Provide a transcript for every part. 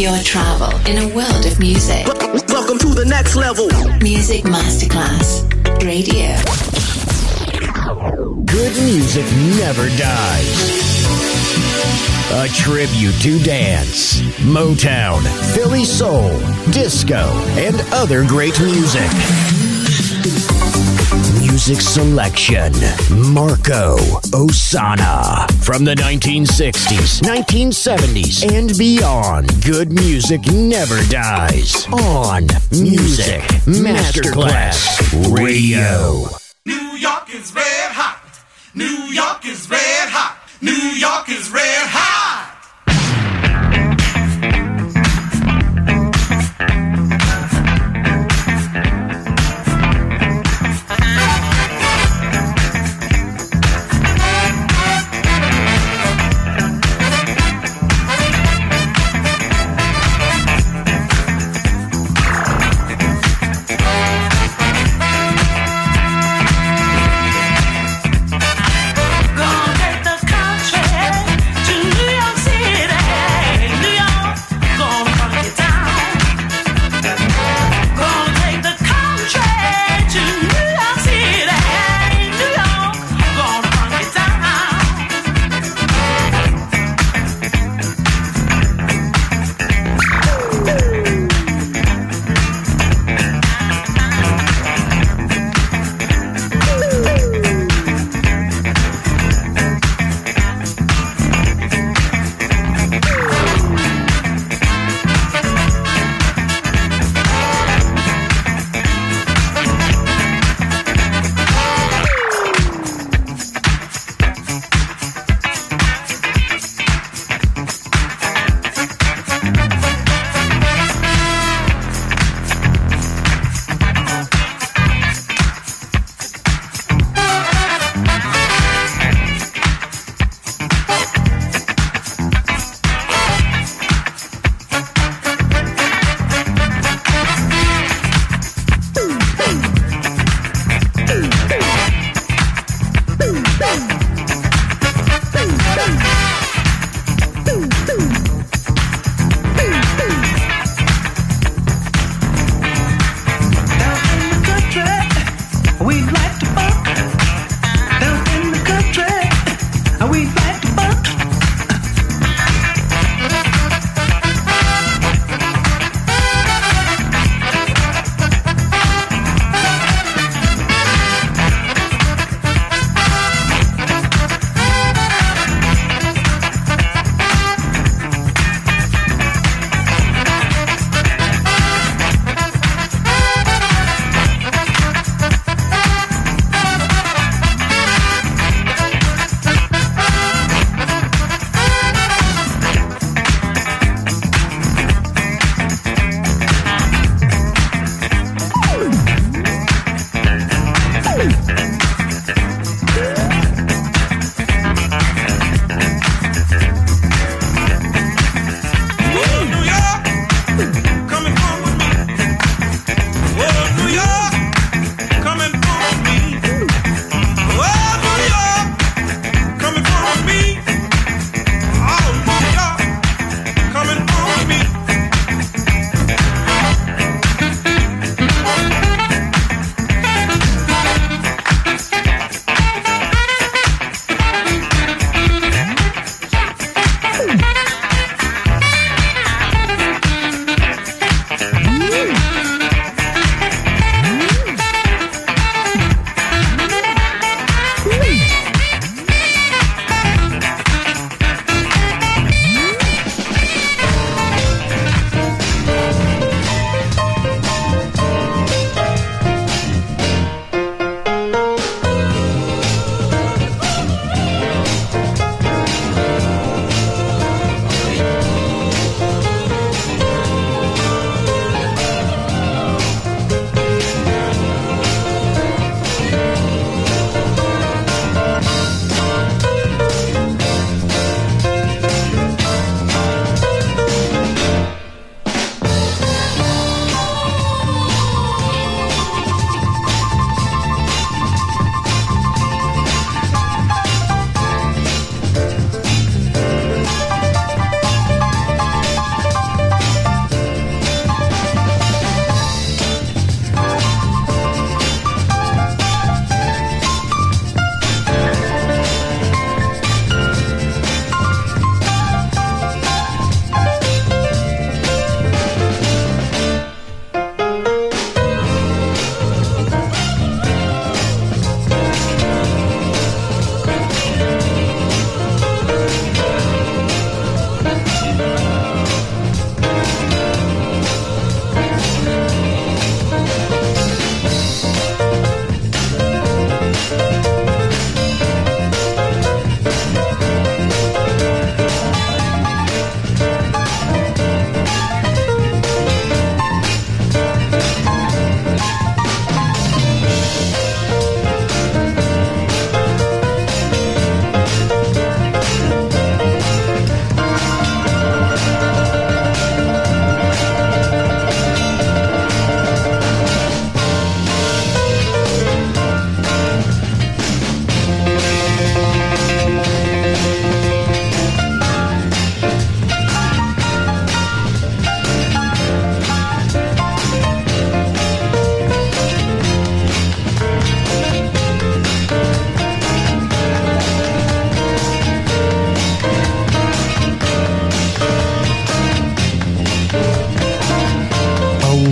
your travel in a world of music. Welcome to the next level. Music Masterclass Radio. Good music never dies. A tribute to dance, Motown, Philly soul, disco, and other great music. Music selection, Marco Ossanna. From the 1960s, 1970s, and beyond, good music never dies. On Music Masterclass Radio. New York is red hot. New York is red hot. New York is red hot. Gonna take the country to New York.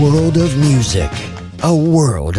world of music, a world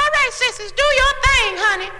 right, sisters, do your thing, honey.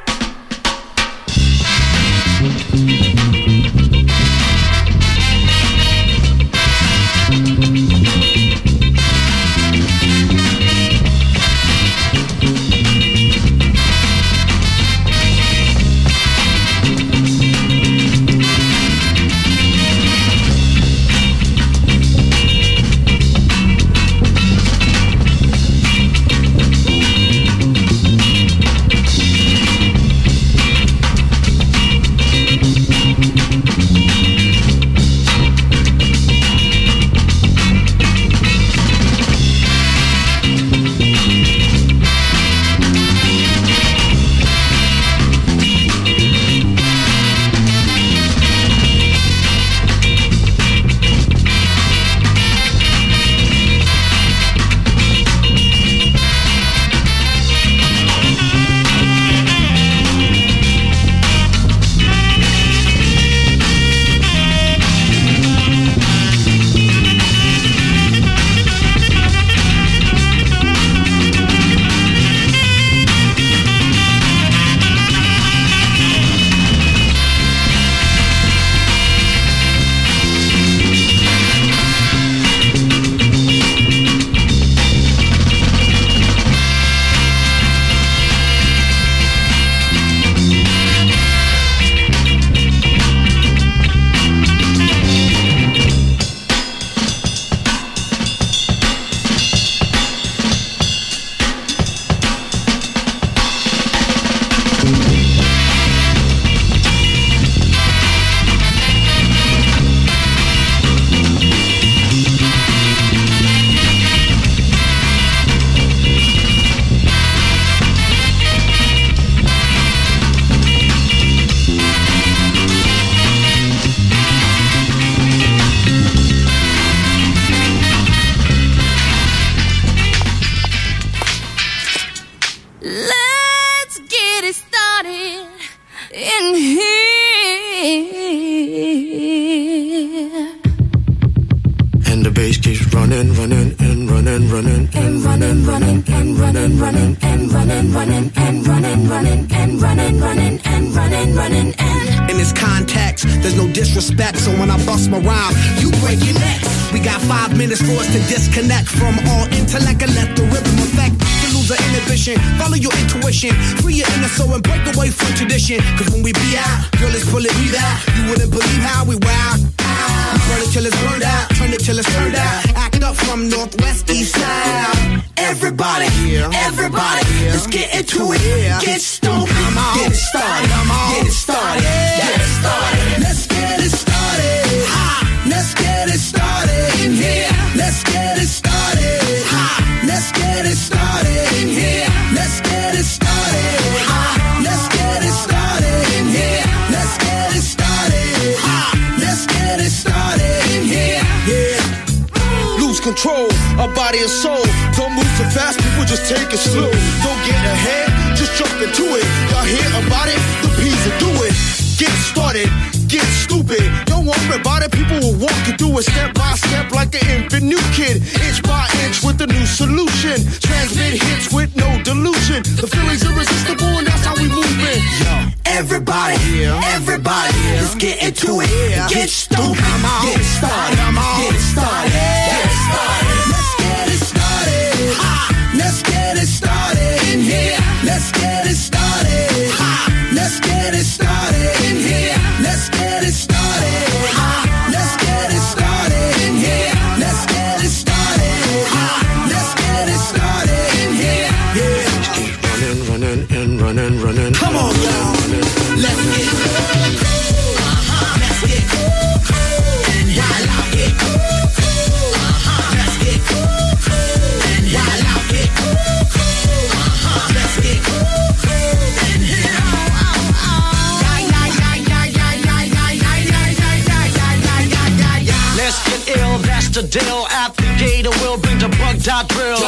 Deal after gate the will, bring the bug dot drill.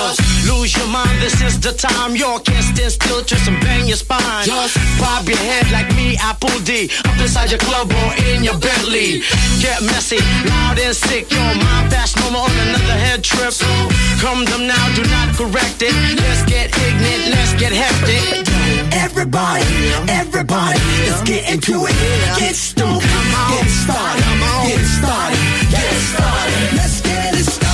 Lose your mind, this is the time. Y'all can't stand still, twist and bang your spine. Bob your head like me, Apple D. Up inside your club or in your Bentley. Get messy, loud and sick. Your mind fast, no more on another head trip. So come them now, do not correct it. Let's get ignorant, let's get hectic. Everybody, everybody, let's get into it. Get stoked, get started, get started, get started. Let's get it started.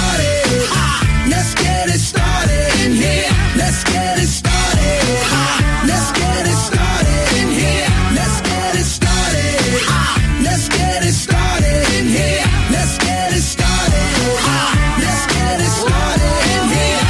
Let's get it started in here. Let's get it started. Let's get it started in here. Let's get it started. Let's get it started in here. Let's get it started. Let's get it started in here.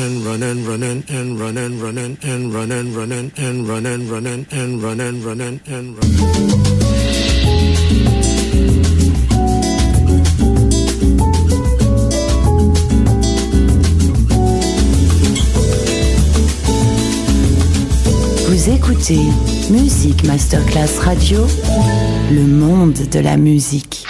And running, running, and running, running, and running, running, and running, running, and running, running, and running. Vous écoutez Music Masterclass Radio, le monde de la musique.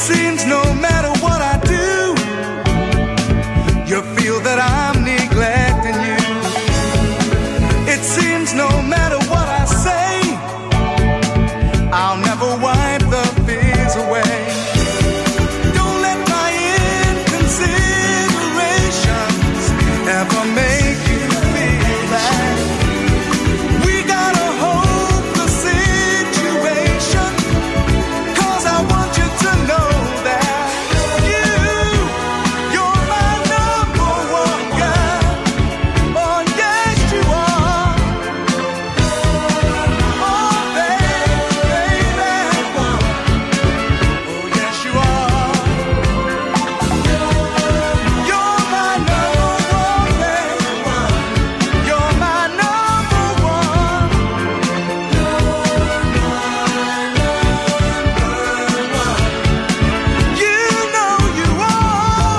seems no matter what I do, you feel that I'm neglecting you. It seems no matter what I say, I'll never wipe the fears away. Don't let my inconsiderations ever make you feel that. We gotta hold the situation, 'cause I want you to know that you're my number one girl. Oh yes you are. Oh baby, oh yes you are.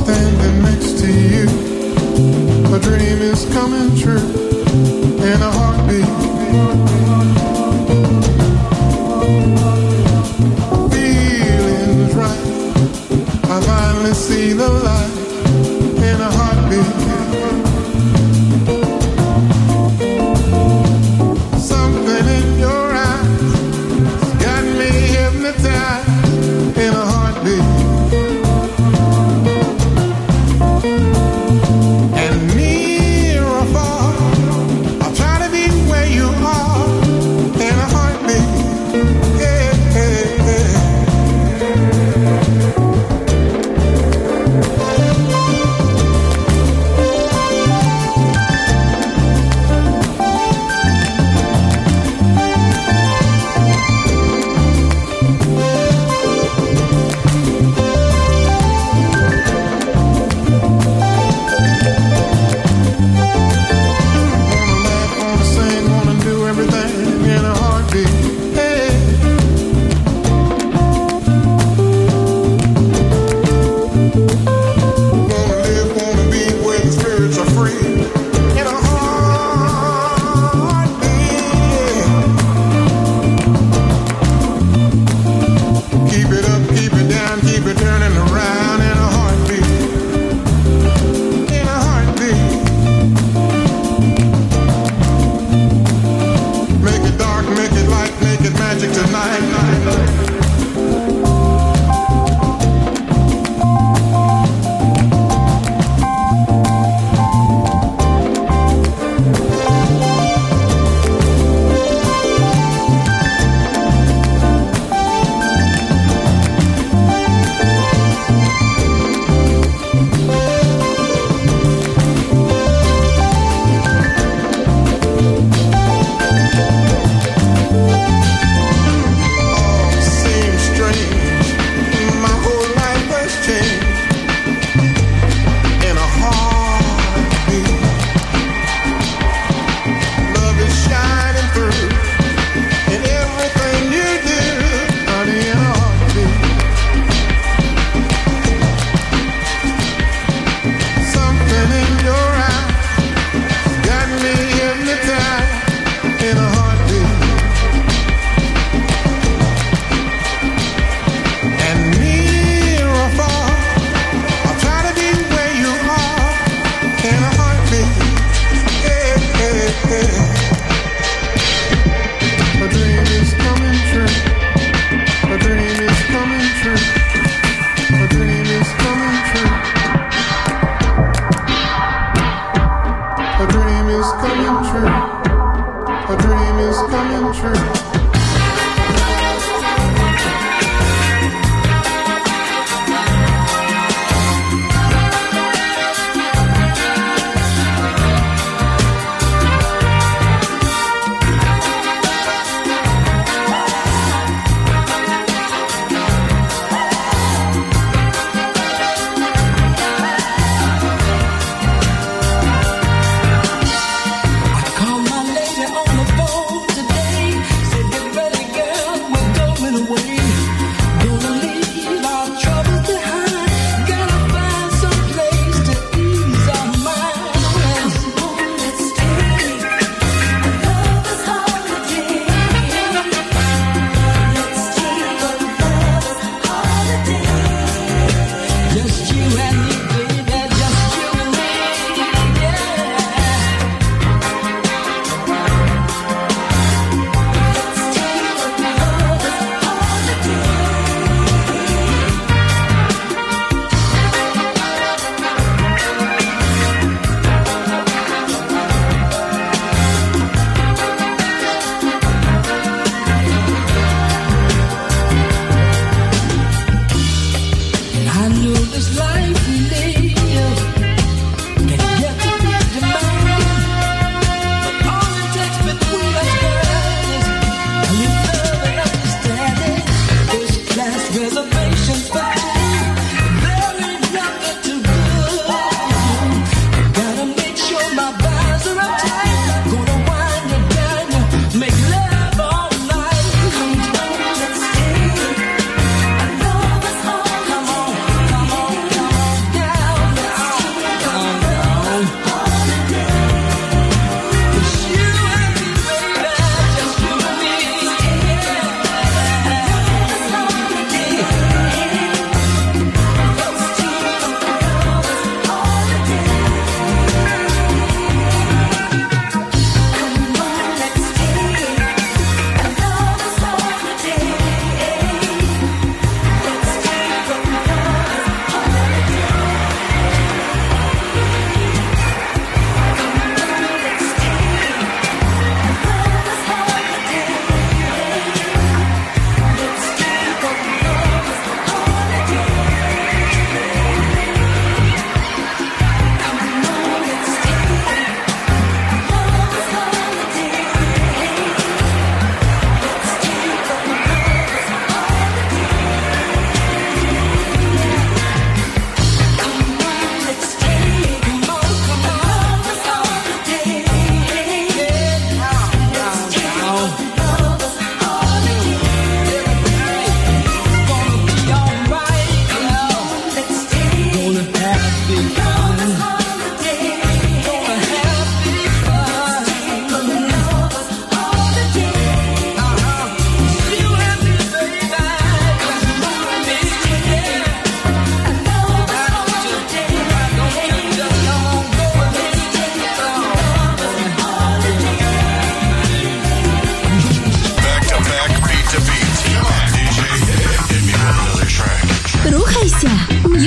Standing next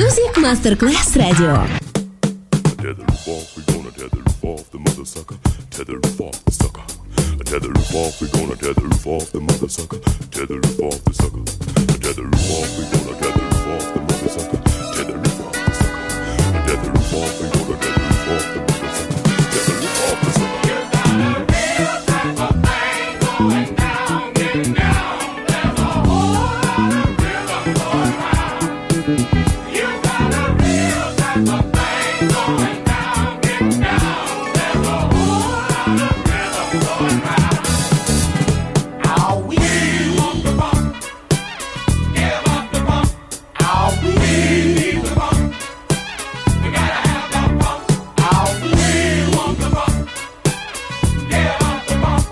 Music Masterclass Radio. Tether roof off, we gonna tether roof off the mother sucker. Tether roof off the sucker. Tether roof off, we gonna tether roof off the mother sucker. Tether roof off the sucker. Tether roof off, we gonna tether roof off the mother sucker. Tether roof off the sucker. Tether roof off, we gonna tether roof off the mother sucker. Tether roof off the sucker. You got a real type of thing going down, getting down. There's a whole lot of rhythm going round. You got a real type of thing going down, getting down. There's a whole lot of rhythm going round. How we give up the bump, give up the bump. How we need the bump, we gotta have that bump. How we give up the bump, give up the bump.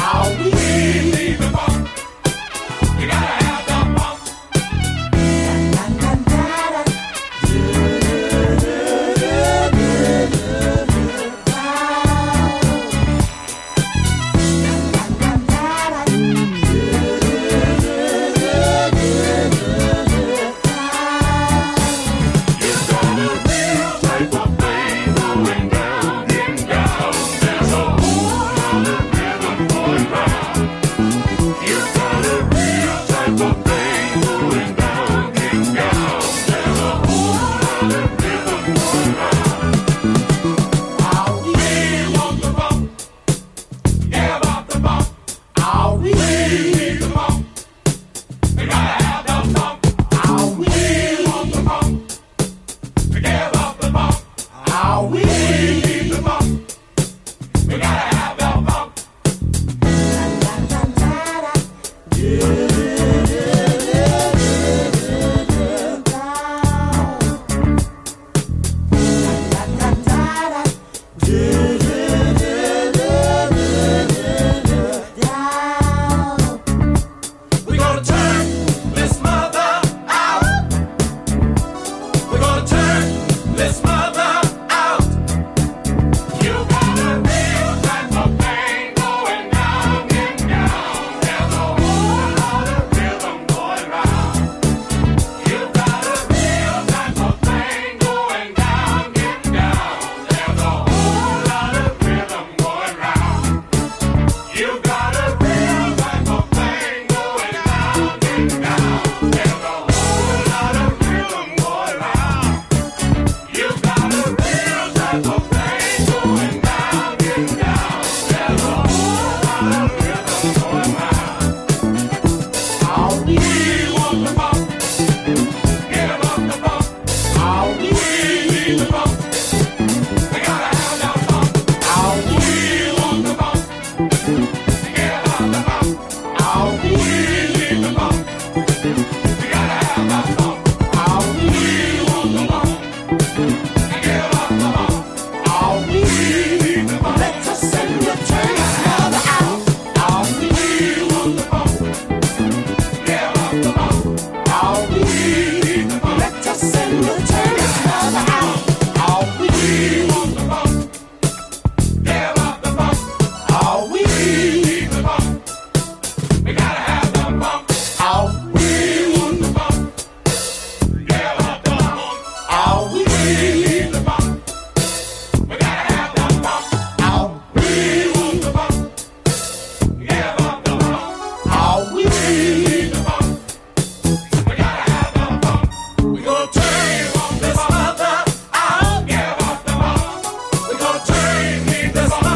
How we need the bump, you gotta have that bump. You got a real type of thing going down, getting down. There's a whole lot of rhythm going round. You got a real type of thing going down, getting down. There's a whole lot of rhythm going round. How we want the bump, give up the bump. How we need the bump, we gotta have the bump. How we want the bump, we give up the bump. How we need the bump, we gotta have the bump. We're gonna turn this mother out. We're gonna turn this mother out. You got a real type of thing going down, getting down. There's a whole lot of rhythm going round. You got a real type of thing going down, getting down. There's a whole lot of rhythm going round. You got a real type of thing going down, getting down. There's a whole lot of rhythm going round. You got a real type of thing going down, getting down. There's a whole lot of rhythm going round. All we want the bump, give up the bump. All we need the bump, we gotta have that bump. All we want the bump, give up the bump. All we need the bump, we gotta have that bump. All we want the bump, give up the bump. All we need the bump, let us send the turn out. All we want the bump, give up the bump. All we need the bump, let us send the turn out. All we want the bump, give up the bump. All we need the bump, we gotta have the bump. All we want the bump, give up the bump. All we need the bump, we gotta have the bump. All we want the bump, give up the bump. All we need the bump, we gotta have the bump. We gonna turn this mother out, give up the bump. We gonna turn this mother out, we gotta have the bump. We gonna turn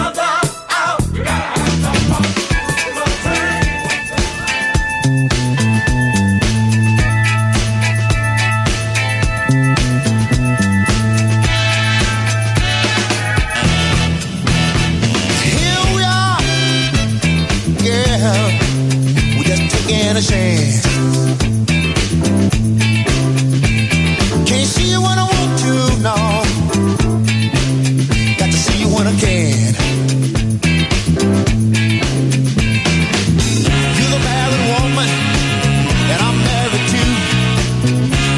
Here we are, yeah. We just taking a chance. Can't see you when I want to, no. Got to see you when I can. You're the married woman, and I'm married too.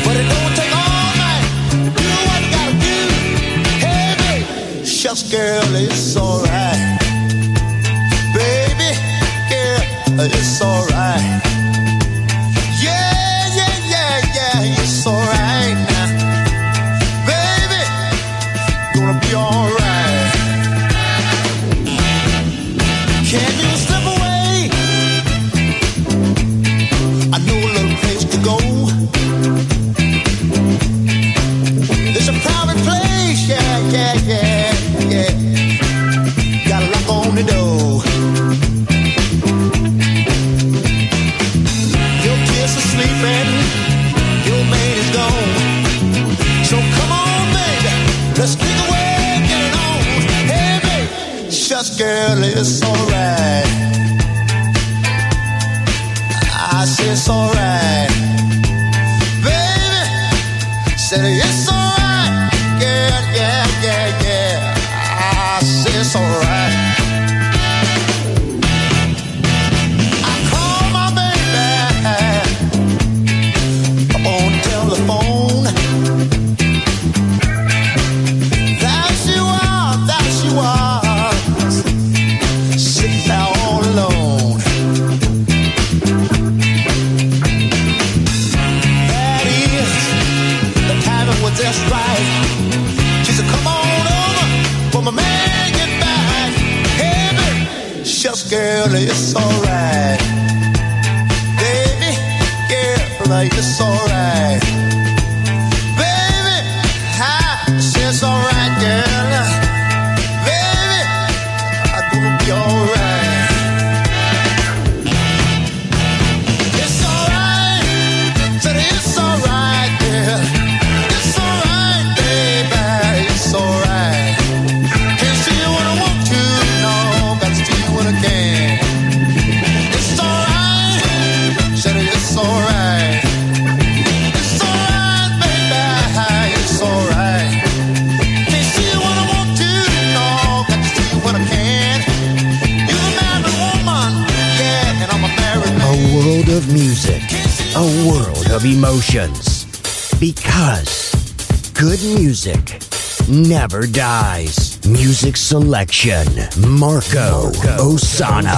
But it don't take all night. Do what you gotta do. Hey, baby, shucks, girl, it's alright. Baby, girl, it's alright. threatened, your mate is gone. So come on, baby, let's get away, get it on. Hey, baby, shush, girl, it's alright. I said it's alright. Baby, said it's alright. Yeah, yeah, yeah, yeah. I said it's alright. Girl, it's alright. Baby, girl, it's alright. Baby, I say it's alright, girl. Baby, I'm gonna be alright. It's alright, said it's alright, girl. It's alright, baby, it's alright. Can't see you when I want to, no, got to see you when I can. Of music, a world of emotions, because good music never dies. Music selection, Marco Ossanna.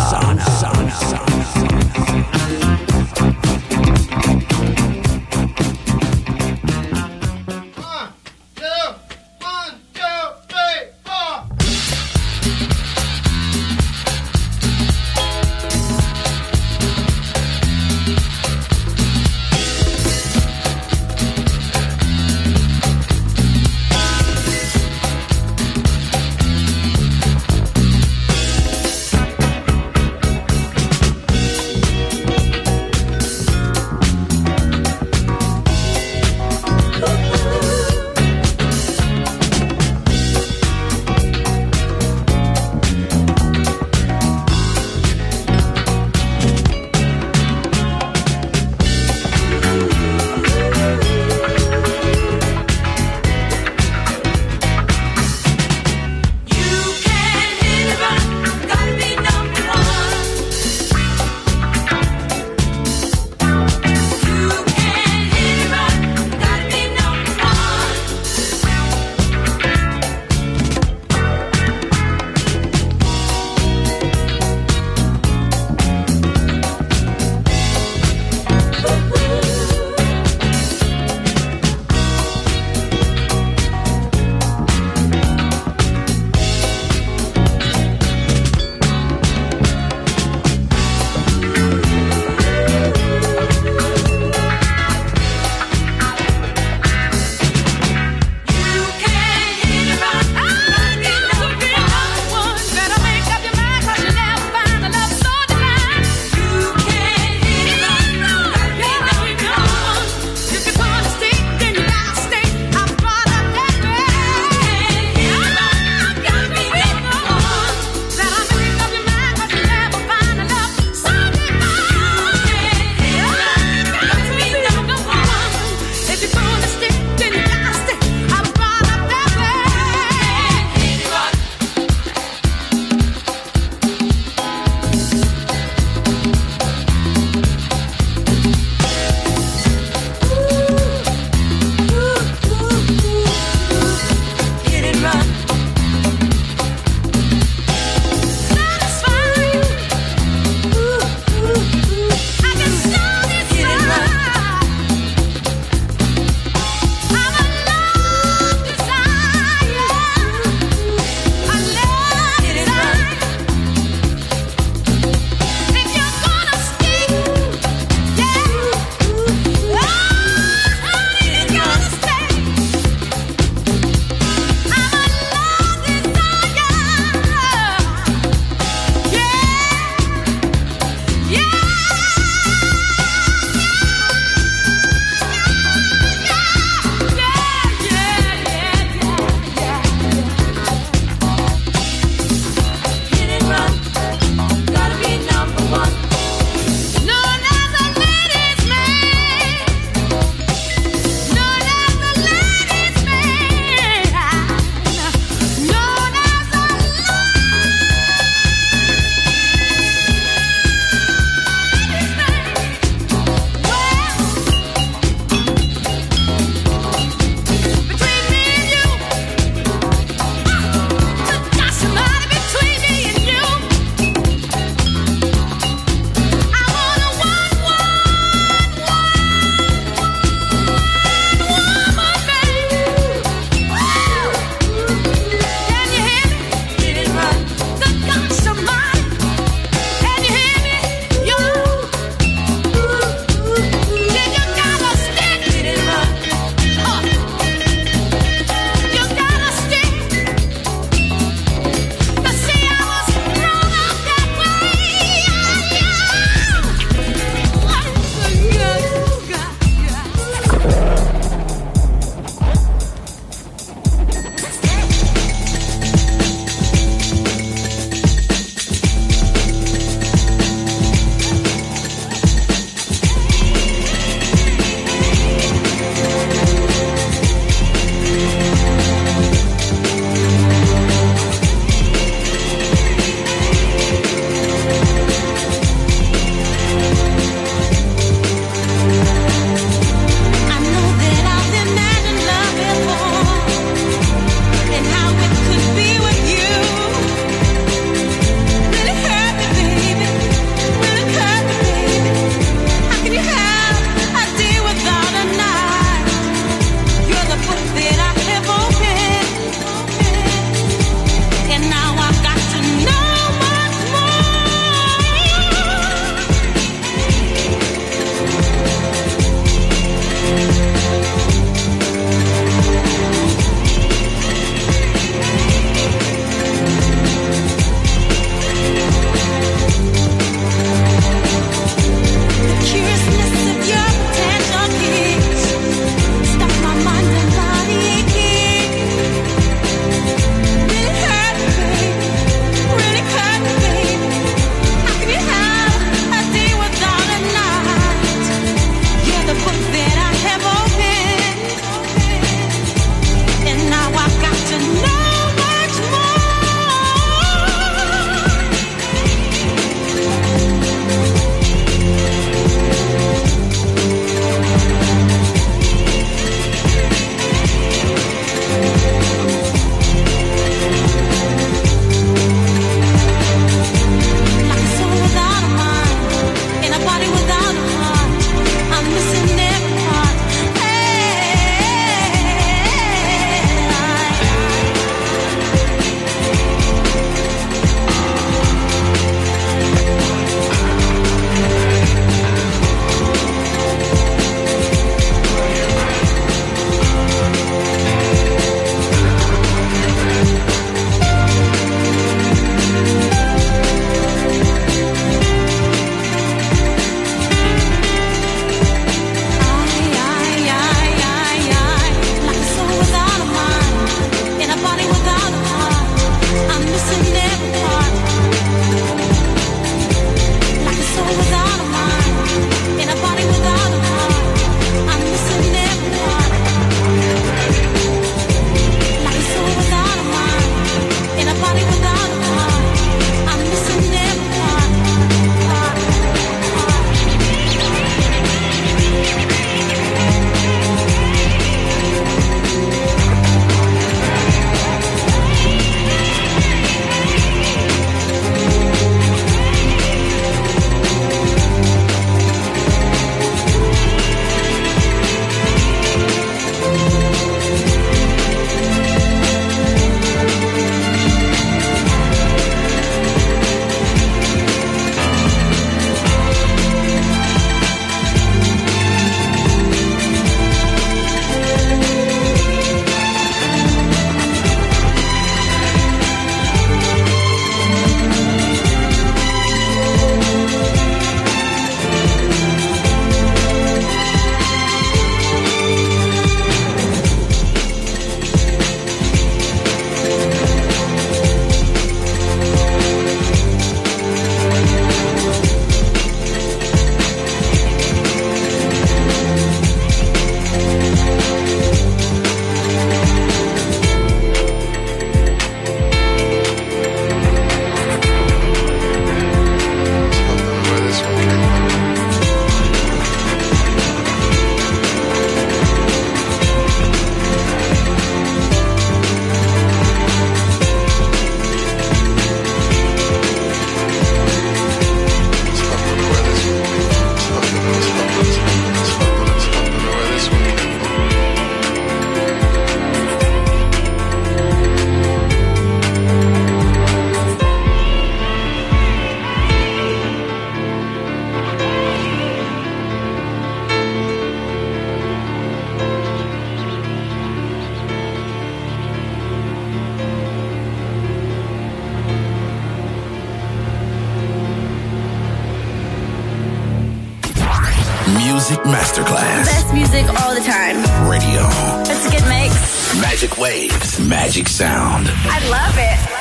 Music Masterclass. Best music all the time. Radio. It's a good mix. Magic waves. Magic sound. I love it.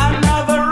Another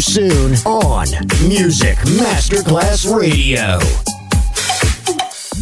Soon on Music Masterclass Radio.